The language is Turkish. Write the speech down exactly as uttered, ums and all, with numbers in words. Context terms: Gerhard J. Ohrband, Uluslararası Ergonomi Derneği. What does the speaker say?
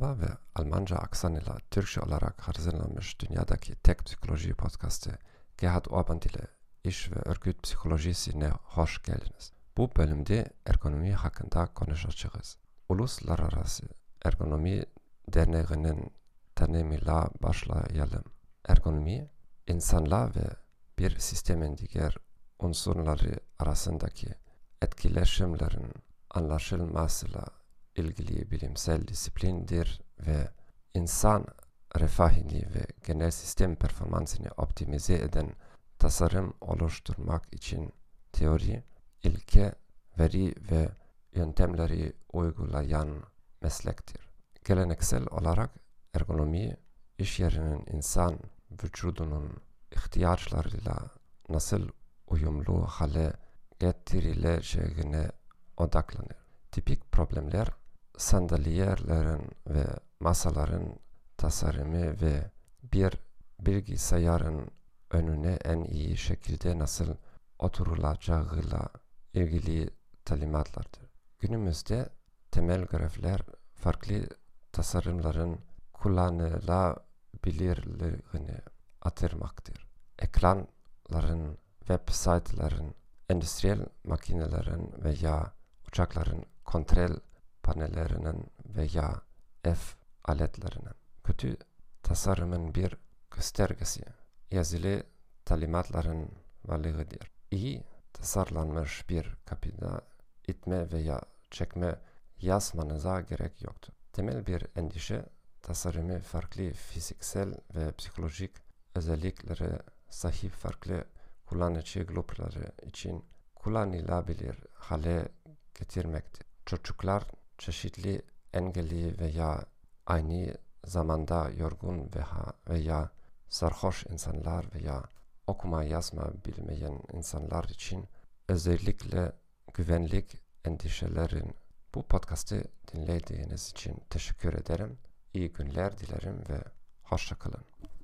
merhaba ve Almanca aksanıyla Türkçe olarak hazırlanmış dünyadaki tek psikoloji podcastı Gerhard Ohrband ile İş ve Örgüt Psikolojisi'ne hoş geldiniz. Bu bölümde ergonomi hakkında konuşacağız. Uluslararası Ergonomi Derneği'nin tanımıyla başlayalım. Ergonomi, insanlar ve bir sistemin diğer unsurları arasındaki etkileşimlerin anlaşılmasıyla ilgili bilimsel disiplindir ve insan refahini ve genel sistem performansını optimize eden tasarım oluşturmak için teori, ilke, veri ve yöntemleri uygulayan meslektir. Geleneksel olarak ergonomi, iş yerinin insan vücudunun ihtiyaçlarıyla nasıl uyumlu hale getirileceğine odaklanır. Tipik problemler, sandalyelerin ve masaların tasarımı ve bir bilgisayarın önüne en iyi şekilde nasıl oturulacağıyla ilgili talimatlardır. Günümüzde temel görevler farklı tasarımların kullanılabilirliğini artırmaktır. Ekranların, web sitelerin, endüstriyel makinelerin veya uçakların kontrol panellerinin veya ev aletlerinin. Kötü tasarımın bir göstergesi, yazılı talimatların varlığıdır. İyi tasarlanmış bir kapıda itme veya çekme yazmanıza gerek yoktur. Temel bir endişe, tasarımı farklı fiziksel ve psikolojik özelliklere sahip farklı kullanıcı grupları için kullanılabilir hale getirmektir. Çocuklar çeşitli engelli veya aynı zamanda yorgun veya, veya sarhoş insanlar veya okuma yazma bilmeyen insanlar için özellikle güvenlik endişelerin. Bu podcast'ı dinlediğiniz için teşekkür ederim. İyi günler dilerim ve hoşça kalın.